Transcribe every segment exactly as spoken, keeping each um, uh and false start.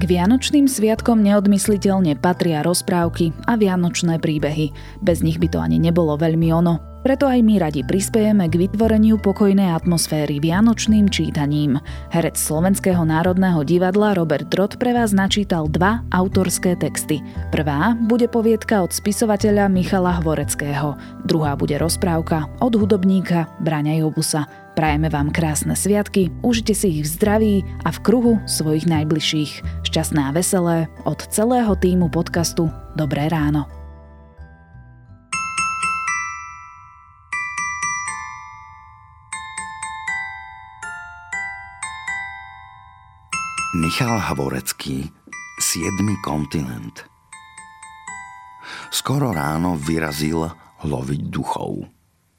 K Vianočným sviatkom neodmysliteľne patria rozprávky a vianočné príbehy. Bez nich by to ani nebolo veľmi ono. Preto aj my radi prispejeme k vytvoreniu pokojnej atmosféry vianočným čítaním. Herec Slovenského národného divadla Robert Drod pre vás načítal dva autorské texty. Prvá bude poviedka od spisovateľa Michala Hvoreckého. Druhá bude rozprávka od hudobníka Braňa Jobusa. Prajeme vám krásne sviatky, užite si ich v zdraví a v kruhu svojich najbližších. Šťastné a veselé od celého týmu podcastu Dobré ráno. Michal Hvorecký, Siedmy kontinent. Skoro ráno vyrazil loviť duchov.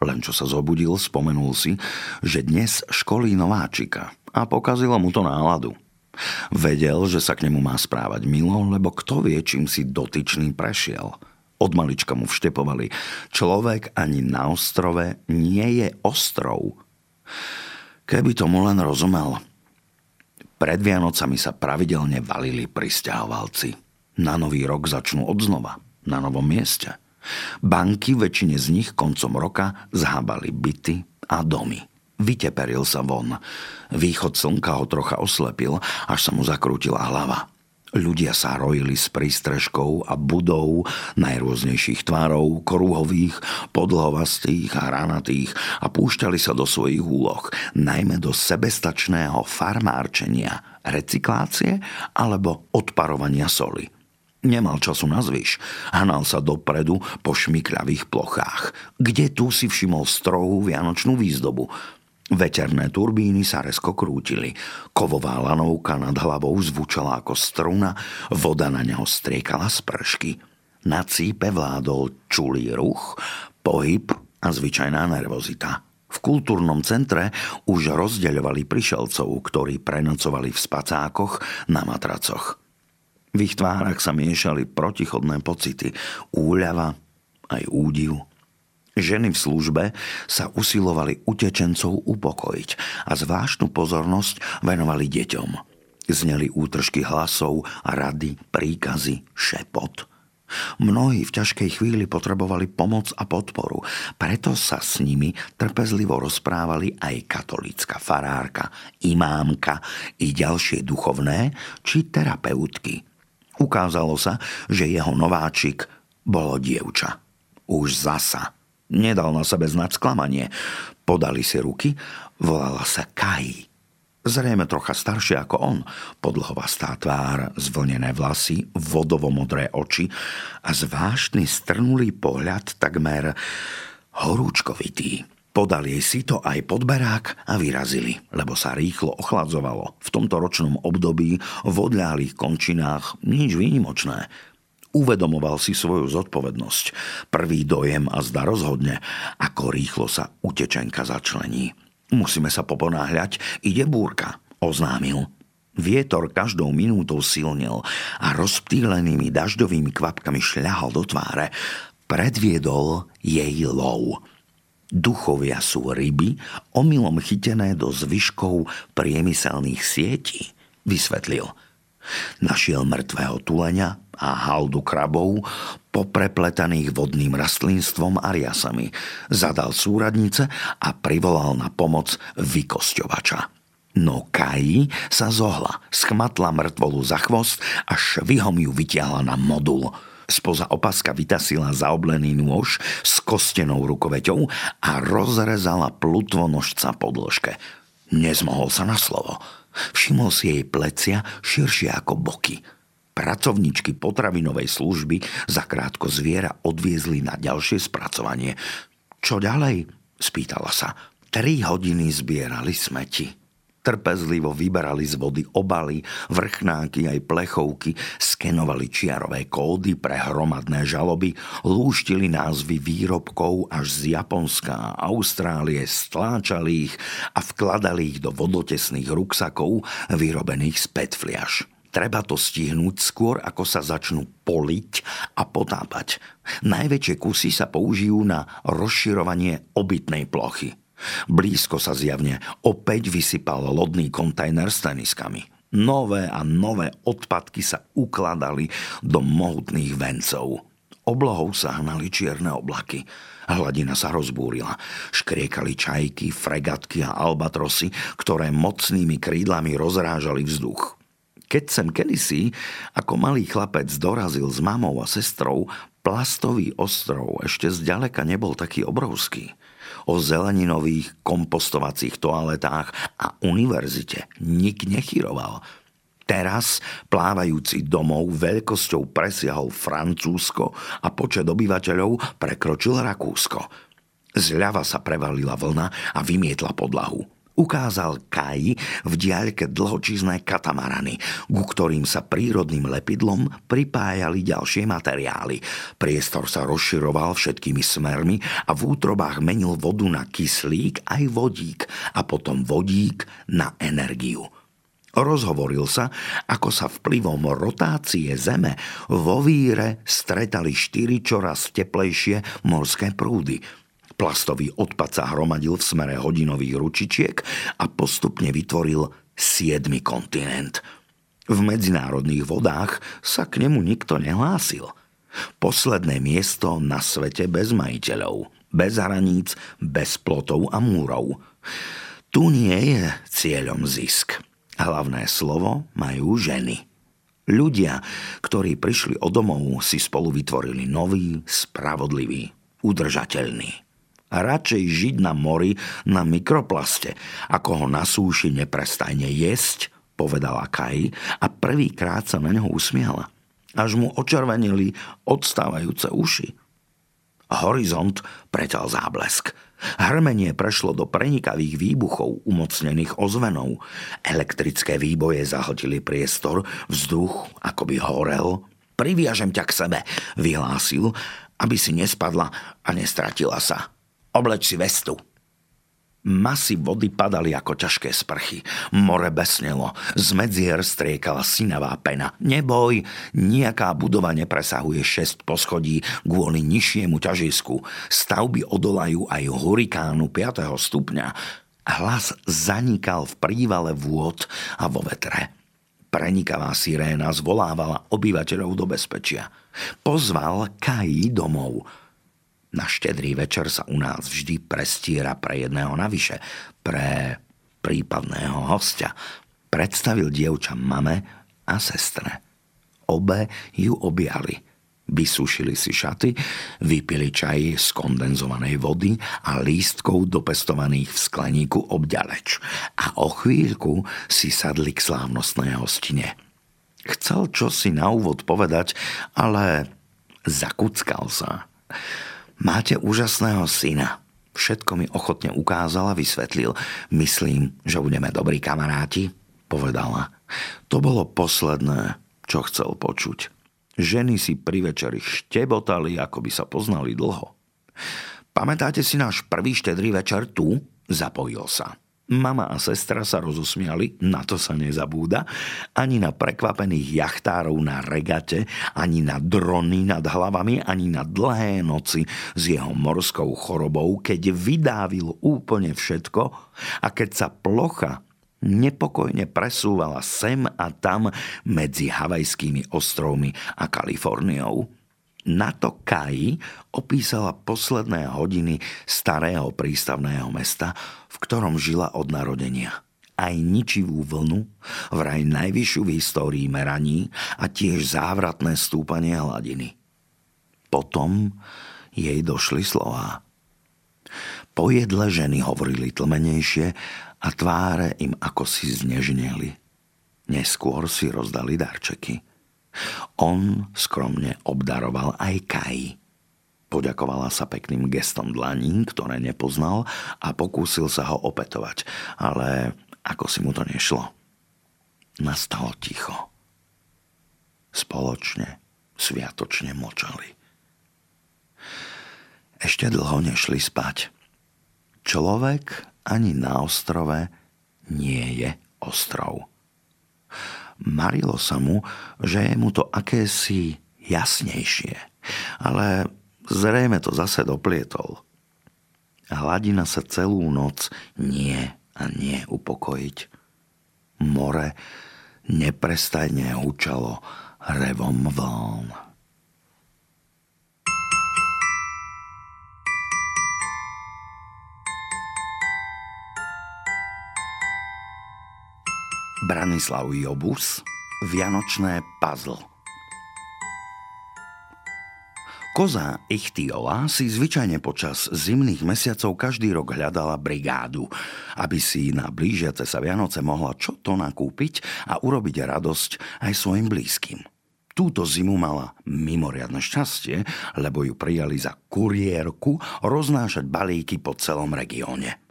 Len čo sa zobudil, spomenul si, že dnes školí nováčika a pokazilo mu to náladu. Vedel, že sa k nemu má správať milo, lebo kto vie, čím si dotyčný prešiel. Od malička mu vštepovali, človek ani na ostrove nie je ostrov. Keby tomu len rozumel. Pred Vianocami sa pravidelne valili prisťahovalci. Na nový rok začnú odznova, na novom mieste. Banky väčšine z nich koncom roka zhábali byty a domy. Vyteperil sa von. Východ slnka ho trocha oslepil, až sa mu zakrútila hlava. Ľudia sa rojili s prístrežkou a budou najrôznejších tvárov, korúhových, podlhovastých a hranatých a púšťali sa do svojich úloh, najmä do sebestačného farmárčenia, recyklácie alebo odparovania soli. Nemal času na zvyš, hanal sa dopredu po šmikľavých plochách, kde tu si všimol strohú vianočnú výzdobu. Veterné turbíny sa resko krútili. Kovová lanovka nad hlavou zvučala ako struna, voda na neho striekala z pršky. Na cípe vládol čulý ruch, pohyb a zvyčajná nervozita. V kultúrnom centre už rozdeľovali prišelcov, ktorí prenocovali v spacákoch na matracoch. V ich tvárach sa miešali protichodné pocity, úľava aj údiv. Ženy v službe sa usilovali utečencov upokojiť a zvláštnu pozornosť venovali deťom. Zneli útržky hlasov, rady, príkazy, šepot. Mnohí v ťažkej chvíli potrebovali pomoc a podporu, preto sa s nimi trpezlivo rozprávali aj katolícka farárka, imámka i ďalšie duchovné či terapeutky. Ukázalo sa, že jeho nováčik bolo dievča. Už zasa. Nedal na sebe znať sklamanie. Podali si ruky, volala sa Kai. Zrejme trocha staršia ako on. Podlhovastá tvár, zvlnené vlasy, vodovomodré oči a zvláštny strnulý pohľad takmer horúčkovitý. Podali jej sito aj podberák a vyrazili, lebo sa rýchlo ochladzovalo. V tomto ročnom období v odľahlých končinách nič výnimočné. Uvedomoval si svoju zodpovednosť. Prvý dojem a zda rozhodne, ako rýchlo sa utečenka začlení. Musíme sa poponáhľať, ide búrka, oznámil. Vietor každou minútou silnil a rozptýlenými dažďovými kvapkami šľahal do tváre. Predviedol jej lov. Duchovia sú ryby, omylom chytené do zvyškov priemyselných sietí, vysvetlil. Našiel mŕtvého tulenia a haldu krabov, poprepletaných vodným rastlinstvom a riasami. Zadal súradnice a privolal na pomoc vykosťovača. No Kai sa zohla, schmatla mŕtvolu za chvost a švihom ju vytiahla na modul. Spoza opaska vytasila zaoblený nôž s kostenou rukoveťou a rozrezala plutvonožca po dĺžke. Nezmohol sa na slovo. Všimol si jej plecia širšie ako boky. Pracovničky potravinovej služby zakrátko zviera odviezli na ďalšie spracovanie. Čo ďalej? Spýtala sa. Tri hodiny zbierali smeti. Trpezlivo vyberali z vody obaly, vrchnáky aj plechovky, skenovali čiarové kódy pre hromadné žaloby, lúštili názvy výrobkov až z Japonska a Austrálie, stláčali ich a vkladali ich do vodotesných ruksakov vyrobených z petfliaž. Treba to stihnúť skôr, ako sa začnú poliť a potápať. Najväčšie kusy sa použijú na rozširovanie obytnej plochy. Blízko sa zjavne opäť vysypal lodný kontajner s teniskami. nové a nové odpadky sa ukladali do mohutných vencov. Oblohou sa hnali čierne oblaky. Hladina sa rozbúrila. Škriekali čajky, fregatky a albatrosy, ktoré mocnými krídlami rozrážali vzduch. Keď sem kedysi, ako malý chlapec dorazil s mamou a sestrou, plastový ostrov ešte zďaleka nebol taký obrovský. O zeleninových kompostovacích toaletách a univerzite nik nechyroval. Teraz plávajúci domov veľkosťou presiahol Francúzsko a počet obyvateľov prekročil Rakúsko. Zľava sa prevalila vlna a vymietla podlahu. Ukázal Kaji v diaľke dlhočízne katamarany, ku ktorým sa prírodným lepidlom pripájali ďalšie materiály. Priestor sa rozširoval všetkými smermi a v útrobách menil vodu na kyslík aj vodík a potom vodík na energiu. Rozhovoril sa, ako sa vplyvom rotácie Zeme vo víre stretali štyri čoraz teplejšie morské prúdy. Plastový odpad sa hromadil v smere hodinových ručičiek a postupne vytvoril siedmy kontinent. V medzinárodných vodách sa k nemu nikto nehlásil. Posledné miesto na svete bez majiteľov, bez hraníc, bez plotov a múrov. Tu nie je cieľom zisk. Hlavné slovo majú ženy. Ľudia, ktorí prišli o domov, si spolu vytvorili nový, spravodlivý, udržateľný. Radšej žiť na mori na mikroplaste, ako ho na súši neprestajne jesť, povedala Kai a prvýkrát sa na ňo usmiala. Až mu očervenili odstávajúce uši. Horizont preťal záblesk. Hrmenie prešlo do prenikavých výbuchov umocnených ozvenou. Elektrické výboje zahltili priestor, vzduch akoby horel. Priviažem ťa k sebe, vyhlásil, aby si nespadla a nestratila sa. Obleč si vestu. Masy vody padali ako ťažké sprchy. More besnelo, z medzier striekala sinavá pena. Neboj, nejaká budova nepresahuje šesť poschodí kvôli nižšiemu ťažisku. Stavby odolajú aj hurikánu piateho stupňa. Hlas zanikal v prívale vôd a vo vetre. Prenikavá siréna zvolávala obyvateľov do bezpečia. Pozval Kají domov. Na štedrý večer sa u nás vždy prestiera pre jedného navyše, pre prípadného hostia. Predstavil dievča mame a sestre. Obe ju objali. Vysúšili si šaty, vypili čaj z kondenzovanej vody a lístkov dopestovaných v skleníku obďaleč. A o chvíľku si sadli k slávnostnej hostine. Chcel čosi na úvod povedať, ale zakuckal sa. Máte úžasného syna. Všetko mi ochotne ukázal a vysvetlil. Myslím, že budeme dobrí kamaráti, povedala. To bolo posledné, čo chcel počuť. Ženy si pri večeri štebotali, ako by sa poznali dlho. Pamätáte si náš prvý štedrý večer tu? Zapojil sa. Mama a sestra sa rozosmiali, na to sa nezabúda, ani na prekvapených jachtárov na regate, ani na drony nad hlavami, ani na dlhé noci s jeho morskou chorobou, keď vydávil úplne všetko a keď sa plocha nepokojne presúvala sem a tam medzi havajskými ostrovmi a Kaliforniou. Na to Kai opísala posledné hodiny starého prístavného mesta, v ktorom žila od narodenia. Aj ničivú vlnu, vraj najvyššiu v histórii meraní a tiež závratné stúpanie hladiny. Potom jej došli slová. Po jedle ženy hovorili tlmenejšie a tváre im akosi znežneli. Neskôr si rozdali darčeky. On skromne obdaroval aj Kai. Poďakovala sa pekným gestom dlaní, ktoré nepoznal a pokúsil sa ho opätovať, ale ako si mu to nešlo. Nastalo ticho. Spoločne, sviatočne mlčali. Ešte dlho nešli spať. Človek ani na ostrove nie je ostrov. Marilo sa mu, že je mu to akési jasnejšie, ale zrejme to zase doplietol. Hladina sa celú noc nie a nie upokojiť. More neprestajne hučalo revom vln. Branislav Jobus, Vianočné puzzle. Koza Ichtyola si zvyčajne počas zimných mesiacov každý rok hľadala brigádu, aby si na blížiace sa Vianoce mohla čo to nakúpiť a urobiť radosť aj svojim blízkym. Túto zimu mala mimoriadne šťastie, lebo ju prijali za kuriérku roznášať balíky po celom regióne.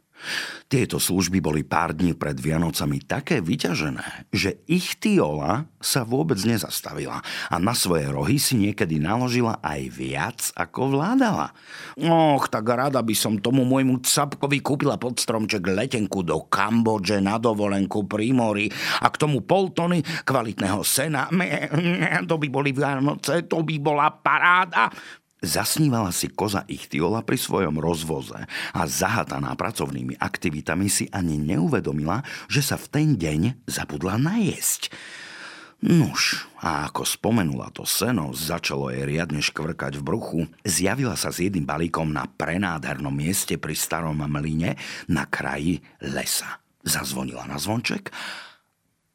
Tieto služby boli pár dní pred Vianocami také vyťažené, že Ichtyola sa vôbec nezastavila a na svoje rohy si niekedy naložila aj viac, ako vládala. Och, tak rada by som tomu môjmu capkovi kúpila pod stromček letenku do Kambodže na dovolenku pri mori a k tomu poltony kvalitného sena. To by boli Vianoce, to by bola paráda. Zasnívala si koza Ichtyola pri svojom rozvoze a zahataná pracovnými aktivitami si ani neuvedomila, že sa v ten deň zabudla najesť. Nuž, a ako spomenula to seno, začalo jej riadne škvrkať v bruchu, zjavila sa s jedným balíkom na prenádhernom mieste pri starom mlyne na kraji lesa. Zazvonila na zvonček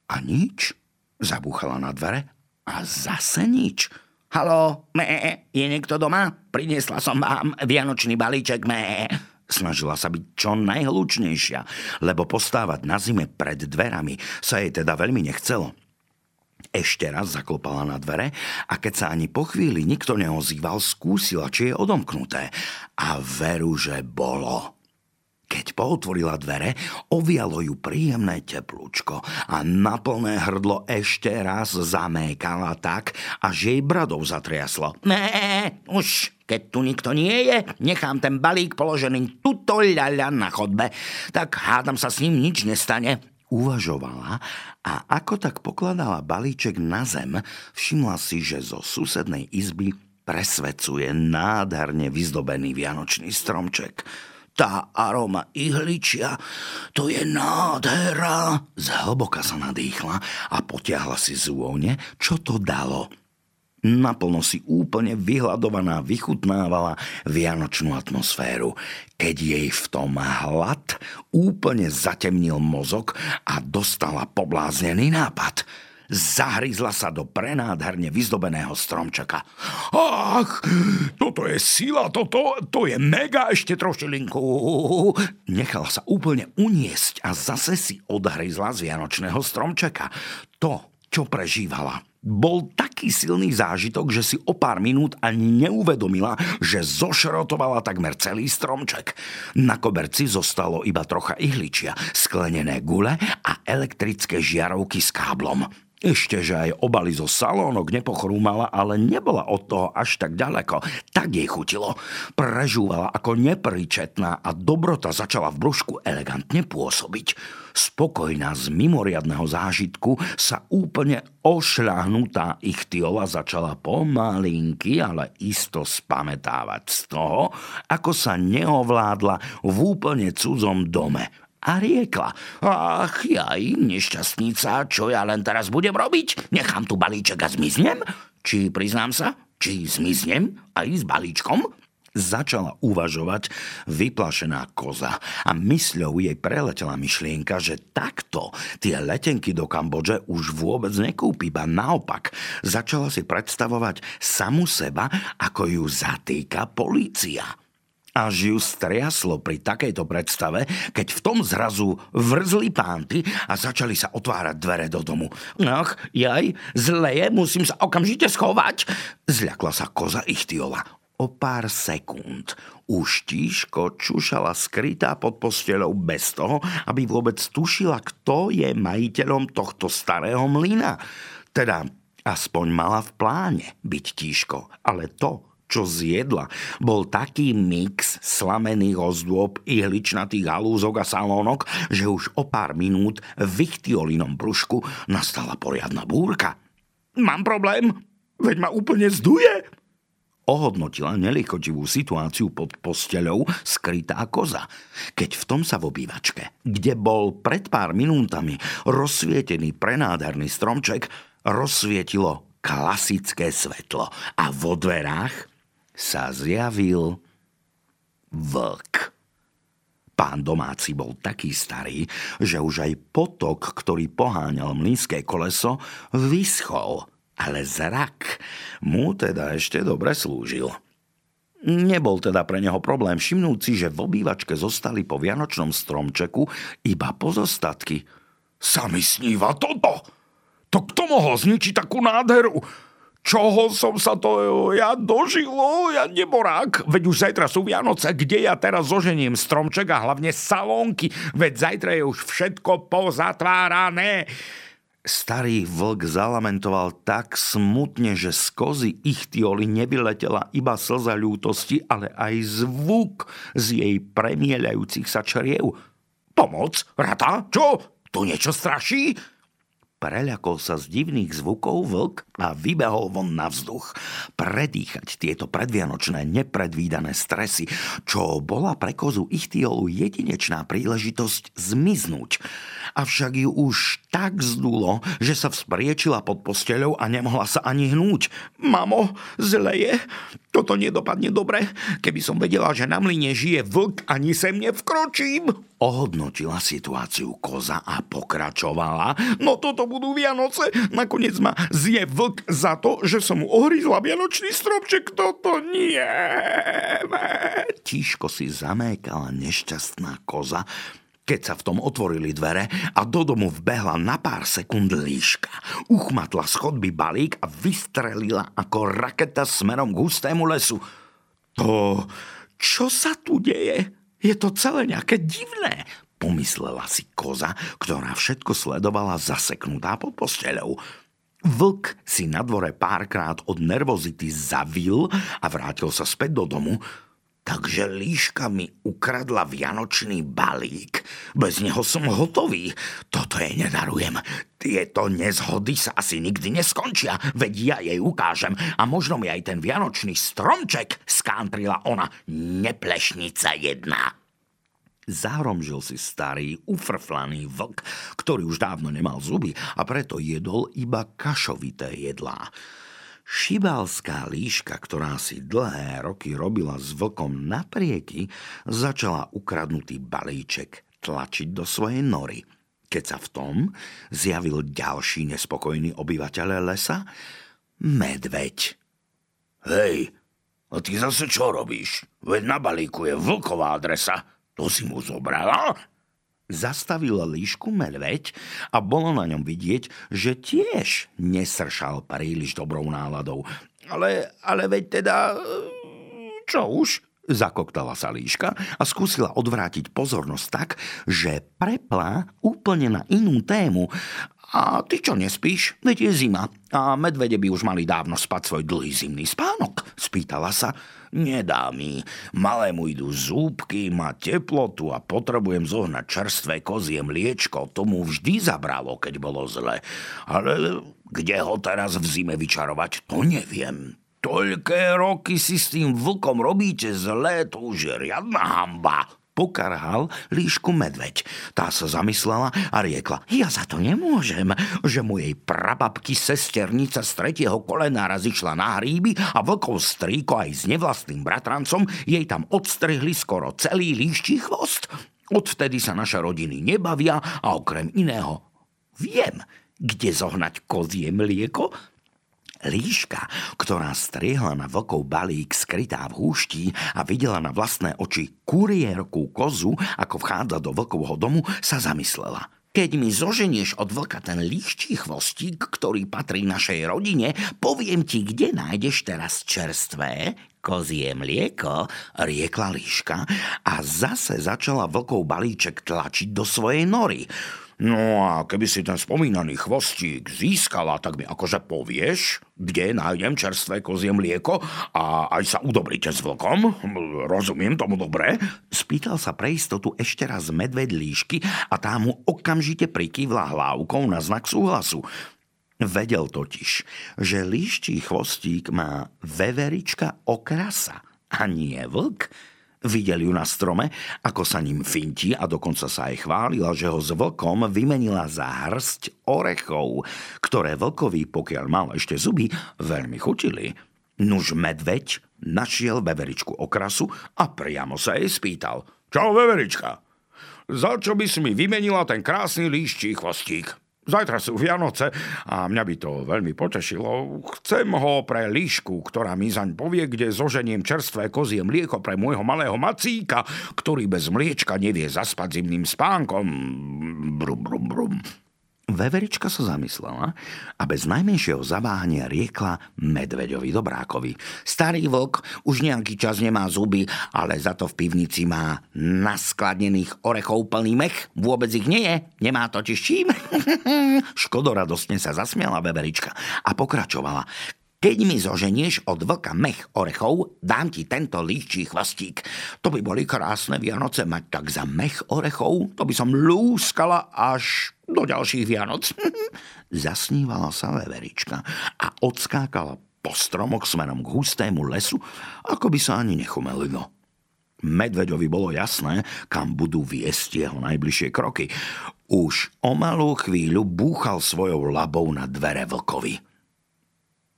a nič. Zabúchala na dvere a zase nič. Haló, mé, je niekto doma? Priniesla som vám vianočný balíček, mé. Snažila sa byť čo najhlučnejšia, lebo postávať na zime pred dverami sa jej teda veľmi nechcelo. Ešte raz zaklopala na dvere a keď sa ani po chvíli nikto neozýval, skúsila, či je odomknuté. A veru, že bolo. Keď pootvorila dvere, ovialo ju príjemné teplúčko a na plné hrdlo ešte raz zamékala tak, až jej bradou zatriaslo. Né, už, keď tu nikto nie je, nechám ten balík položený tuto ľaľa na chodbe. Tak hádam sa s ním nič nestane. Uvažovala a ako tak pokladala balíček na zem, všimla si, že zo susednej izby presvecuje nádherne vyzdobený vianočný stromček. Tá aroma ihličia, to je nádhera. Zhlboka sa nadýchla a potiahla si z vône, čo to dalo. Naplno si úplne vyhľadovaná vychutnávala vianočnú atmosféru, keď jej v tom hlad úplne zatemnil mozog a dostala pobláznený nápad. Zahryzla sa do prenádherne vyzdobeného stromčaka. Ach, toto je sila, toto, to je mega, ešte trošilinku. Nechala sa úplne uniesť a zase si odhryzla z vianočného stromčaka. To, čo prežívala, bol taký silný zážitok, že si o pár minút ani neuvedomila, že zošrotovala takmer celý stromček. Na koberci zostalo iba trocha ihličia, sklenené gule a elektrické žiarovky s káblom. Ešte, že aj obaly zo salónok nepochrúmala, ale nebola od toho až tak ďaleko. Tak jej chutilo. Prežúvala ako nepríčetná a dobrota začala v brúšku elegantne pôsobiť. Spokojná z mimoriadneho zážitku sa úplne ošľahnutá Ichtyola začala pomalinky, ale isto spamätávať z toho, ako sa neovládla v úplne cudzom dome. A riekla, ach jaj, nešťastnica, čo ja len teraz budem robiť? Nechám tu balíček a zmiznem? Či priznám sa, či zmiznem aj s balíčkom? Začala uvažovať vyplašená koza a mysľou jej preletela myšlienka, že takto tie letenky do Kambodže už vôbec nekúpi, ba naopak. Začala si predstavovať samu seba, ako ju zatýka polícia. Až ju striaslo pri takejto predstave, keď v tom zrazu vrzli pánty a začali sa otvárať dvere do domu. Ach, jaj, zleje, musím sa okamžite schovať. Zľakla sa koza Ichtyola. O pár sekúnd už tíško čušala skrytá pod posteľou bez toho, aby vôbec tušila, kto je majiteľom tohto starého mlyna. Teda aspoň mala v pláne byť tíško, ale to, čo zjedla, bol taký mix slamených ozdôb, ihličnatých halúzok a salónok, že už o pár minút v Ichtyoľinom brúšku nastala poriadna búrka. Mám problém, veď ma úplne zduje. ohodnotila neliekotivú situáciu pod posteľou skrytá koza, keď v tom sa v obývačke, kde bol pred pár minútami rozsvietený prenádherný stromček, rozsvietilo klasické svetlo a vo dverách sa zjavil vlk. Pán domáci bol taký starý, že už aj potok, ktorý poháňal mlynské koleso, vyschol, ale zrak mu teda ešte dobre slúžil. Nebol teda pre neho problém všimnúť si, že v obývačke zostali po vianočnom stromčeku iba pozostatky. Sa mi sníva toto! To kto mohol zničiť takú nádheru? Čoho som sa to ja dožil? Ja neborák. Veď už zajtra sú Vianoce. Kde ja teraz zožením stromček a hlavne salónky? Veď zajtra je už všetko pozatvárané. Starý vlk zalamentoval tak smutne, že z kozy Ichtyoly nevyletela iba slza ľútosti, ale aj zvuk z jej premieľajúcich sa čriev. Pomoc? Rata? Čo? Tu niečo straší? Preľakol sa z divných zvukov vlk a vybehol von na vzduch. Predýchať tieto predvianočné nepredvídané stresy, čo bola pre kozu Ichtyolu jedinečná príležitosť zmiznúť. Avšak ju už tak zdulo, že sa vzpriečila pod posteľou a nemohla sa ani hnúť. Mamo, zle je. Toto nedopadne dobre. Keby som vedela, že na mlyne žije vlk, ani sem nevkročím. Ohodnotila situáciu koza a pokračovala. No toto budú Vianoce. Nakoniec ma zje vlk za to, že som mu ohryzla vianočný stromček. Toto nie. Tíško si zamékala nešťastná koza, keď sa v tom otvorili dvere a do domu vbehla na pár sekúnd líška. Uchmatla z chodby balík a vystrelila ako raketa smerom k hustému lesu. To, čo sa tu deje? Je to celé nejaké divné, pomyslela si koza, ktorá všetko sledovala zaseknutá pod posteľou. Vlk si na dvore párkrát od nervozity zavil a vrátil sa späť do domu. Takže líška mi ukradla vianočný balík. Bez neho som hotový. Toto jej nedarujem. Tieto nezhody sa asi nikdy neskončia, veď ja jej ukážem. A možno mi aj ten vianočný stromček, skántrila ona, neplešnica jedna. Zahromžil si starý, ufrflaný vlk, ktorý už dávno nemal zuby a preto jedol iba kašovité jedlá. Šibalská líška, ktorá si dlhé roky robila s vlkom naprieky, začala ukradnutý balíček tlačiť do svojej nory. Keď sa v tom zjavil ďalší nespokojný obyvateľ lesa, medveď. Hej, a ty zase čo robíš? Veď na balíku je vlková adresa. To si mu zobrala? Zastavil líšku medveď a bolo na ňom vidieť, že tiež nesršal príliš dobrou náladou. Ale, ale veď teda... Čo už? Zakoktala sa líška a skúsila odvrátiť pozornosť tak, že preplá úplne na inú tému. A ty čo nespíš? Veď je zima. A medvede by už mali dávno spať svoj dlhý zimný spánok, spýtala sa. Nedá mi. Malému idú zúbky, má teplotu a potrebujem zohnať čerstvé kozie mliečko. To mu vždy zabralo, keď bolo zle. Ale kde ho teraz v zime vyčarovať, to neviem. Toľké roky si s tým vlkom robíte zle, to už je riadna hanba. Pokarhal líšku medveď. Tá sa zamyslela a riekla, ja za to nemôžem, že mu jej prababky sesternica z tretieho kolena raz išla na hríby a vlkov strýko aj s nevlastným bratrancom jej tam odstrihli skoro celý líščí chvost. Odvtedy sa naše rodiny nebavia a okrem iného viem, kde zohnať kozie mlieko. Líška, ktorá striehla na vlkov balík skrytá v húšti a videla na vlastné oči kuriérku kozu, ako vchádza do vlkovho domu, sa zamyslela. Keď mi zoženieš od vlka ten líščí chvostík, ktorý patrí našej rodine, poviem ti, kde nájdeš teraz čerstvé kozie mlieko, riekla líška a zase začala vlkov balíček tlačiť do svojej nory. No a keby si ten spomínaný chvostík získala, tak mi akože povieš, kde nájdem čerstvé kozie mlieko a aj sa udobrite s vlkom? Rozumiem tomu dobre? Spýtal sa pre istotu ešte raz medveď líšky a tá mu okamžite prikývla hlávkou na znak súhlasu. Vedel totiž, že líščí chvostík má veverička okrasa a nie vlk. Videl ju na strome, ako sa ním finti a dokonca sa aj chválila, že ho s vlkom vymenila za hrsť orechov, ktoré vlkovi, pokiaľ mal ešte zuby, veľmi chutili. Nuž medveď našiel veveričku okrasu a priamo sa jej spýtal. Čau, veverička, za čo by si mi vymenila ten krásny líščí chvostík? Zajtra sú Vianoce a mňa by to veľmi potešilo. Chcem ho pre líšku, ktorá mi zaň povie, kde zoženiem čerstvé kozie mlieko pre môjho malého Macíka, ktorý bez mliečka nevie zaspať zimným spánkom. Brum, brum, brum. Veverička sa zamyslela a bez najmenšieho zaváhania riekla medveďovi dobrákovi. Starý vlk už nejaký čas nemá zuby, ale za to v pivnici má naskladnených orechov plný mech. Vôbec ich nie je, nemá totiž čím. Škodoradostne sa zasmiala veverička a pokračovala. Keď mi zoženieš od vlka mech orechov, dám ti tento líščí chvostík. To by boli krásne Vianoce mať tak za mech orechov, to by som lúskala až do ďalších Vianoc. Zasnívala sa veverička a odskákala po stromoch smerom k hustému lesu, ako by sa ani nechumelilo. Medveďovi bolo jasné, kam budú viesť jeho najbližšie kroky. Už o malú chvíľu búchal svojou labou na dvere vlkovi.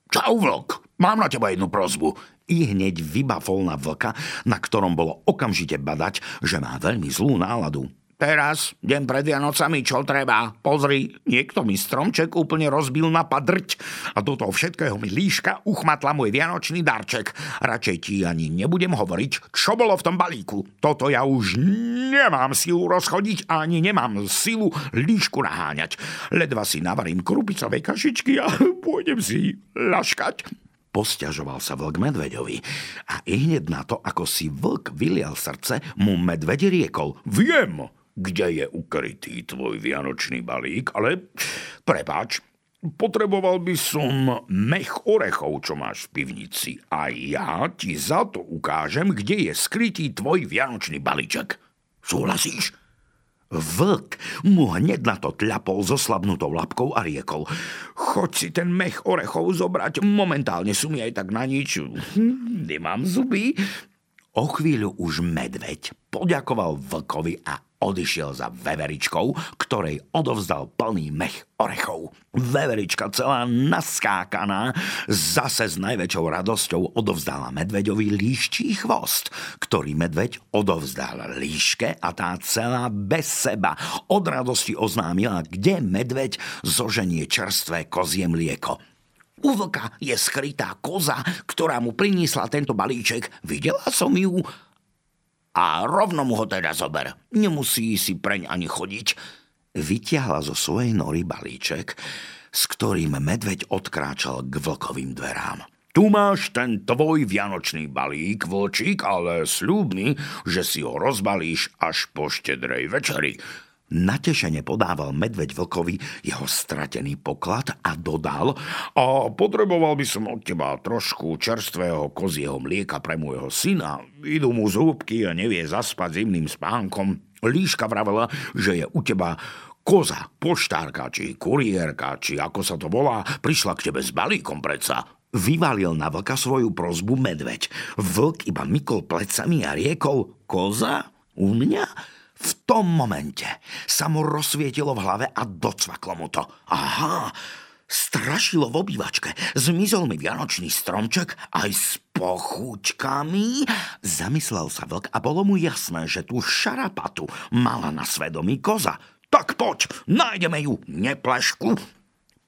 Čau, vlk, mám na teba jednu prosbu. I hneď vybafol na vlka, na ktorom bolo okamžite badať, že má veľmi zlú náladu. Teraz, deň pred Vianocami, čo treba? Pozri, niekto mi stromček úplne rozbil na padrť a do toho všetkého mi líška uchmatla môj vianočný darček. Radšej ti ani nebudem hovoriť, čo bolo v tom balíku. Toto ja už nemám silu rozchodiť a ani nemám silu líšku naháňať. Ledva si navarím krupicovej kašičky a pôjdem si laškať. Posťažoval sa vlk medveďovi a ihneď na to, ako si vlk vylial srdce, mu medveď riekol. Viem, kde je ukrytý tvoj vianočný balík, ale prepáč, potreboval by som mech orechov, čo máš v pivnici a ja ti za to ukážem, kde je skrytý tvoj vianočný balíček. Súhlasíš? Vlk mu hneď na to tľapol so slabnutou labkou a riekol. Choď si ten mech orechov zobrať, momentálne sú mi aj tak na nič. Hm, nemám zuby. O chvíľu už medveď poďakoval vlkovi a odišiel za veveričkou, ktorej odovzdal plný mech orechov. Veverička celá naskákaná zase s najväčšou radosťou odovzdala medveďovi líščí chvost, ktorý medveď odovzdal líške a tá celá bez seba od radosti oznámila, kde medveď zoženie čerstvé kozie mlieko. U vlka je skrytá koza, ktorá mu priniesla tento balíček. Videla som ju... A rovno mu ho teda zober. Nemusí si preň ani chodiť. Vytiahla zo svojej nory balíček, s ktorým medveď odkráčal k vlkovým dverám. Tu máš ten tvoj vianočný balík, vlčík, ale sľub mi, že si ho rozbalíš až po štedrej večeri. Natešene podával medveď vlkovi jeho stratený poklad a dodal. A potreboval by som od teba trošku čerstvého kozieho mlieka pre môjho syna. Idú mu zúbky a nevie zaspať zimným spánkom. Líška vravela, že je u teba koza, poštárka či kuriérka, či ako sa to volá, prišla k tebe s balíkom predsa. Vyvalil na vlka svoju prosbu medveď. Vlk iba mykol plecami a riekol, koza? U mňa? V tom momente sa mu rozsvietilo v hlave a docvaklo mu to. Aha, strašilo v obývačke, zmizol mi vianočný stromček aj s pochúčkami. Zamyslel sa vlk a bolo mu jasné, že tú šarapatu mala na svedomí koza. Tak poď, nájdeme ju, neplešku.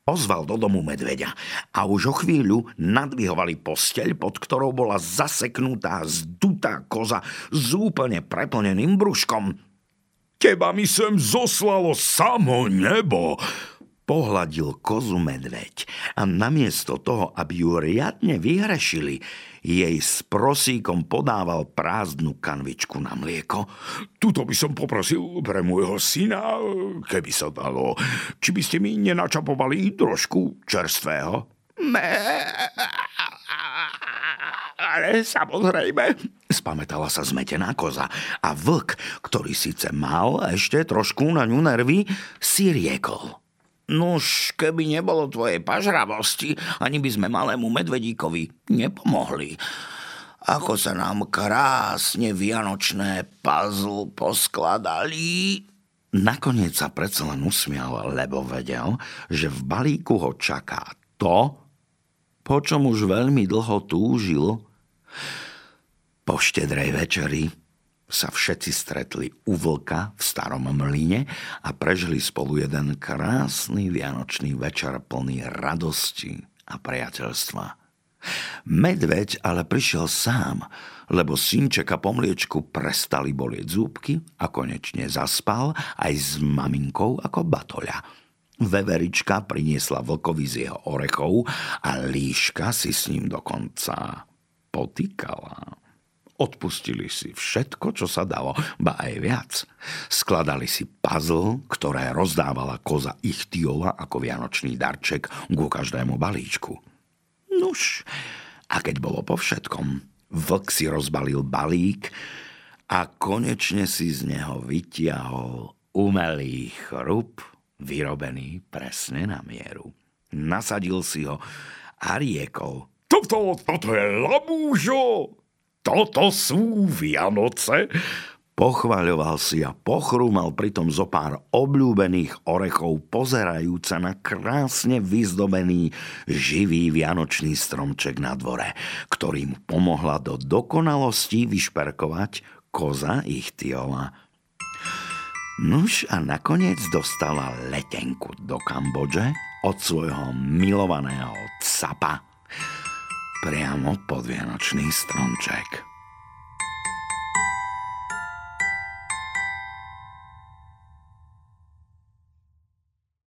Pozval do domu medveďa a už o chvíľu nadvihovali posteľ, pod ktorou bola zaseknutá, zdutá koza s úplne preplneným brúškom. Teba mi sem zoslalo samo nebo, pohladil kozu medveď a namiesto toho, aby ju riadne vyhrešili, jej s prosíkom podával prázdnu kanvičku na mlieko. Tuto by som poprosil pre môjho syna, keby sa dalo, či by ste mi nenačapovali trošku čerstvého. Ale samozrejme, spamätala sa zmetená koza a vlk, ktorý síce mal ešte trošku na ňu nervy, si riekol. Nuž, keby nebolo tvojej pažravosti, ani by sme malému medvedíkovi nepomohli. Ako sa nám krásne vianočné puzzle poskladali. Nakoniec sa predsa len usmial, lebo vedel, že v balíku ho čaká to, po čom už veľmi dlho túžil. Po štedrej večeri sa všetci stretli u vlka v starom mlyne a prežili spolu jeden krásny vianočný večer plný radosti a priateľstva. Medveď ale prišiel sám, lebo synčeka po mliečku prestali bolieť zúbky a konečne zaspal aj s maminkou ako batoľa. Veverička priniesla vlkovi z jeho orechov a líška si s ním dokonca potýkala. Odpustili si všetko, čo sa dalo, ba aj viac. Skladali si puzzle, ktoré rozdávala koza Ichtyola ako vianočný darček ku každému balíčku. Nuž, a keď bolo po všetkom, vlk si rozbalil balík a konečne si z neho vytiahol umelý chrup, vyrobený presne na mieru. Nasadil si ho a riekol: Toto, toto je labúžo! Toto sú Vianoce. Pochvaľoval si a pochrúmal pritom zo pár obľúbených orechov, pozerajúca na krásne vyzdobený živý vianočný stromček na dvore, ktorým pomohla do dokonalosti vyšperkovať koza Ichtyola. Nuž a nakoniec dostala letenku do Kambodže od svojho milovaného capa priamo pod vianočný stromček.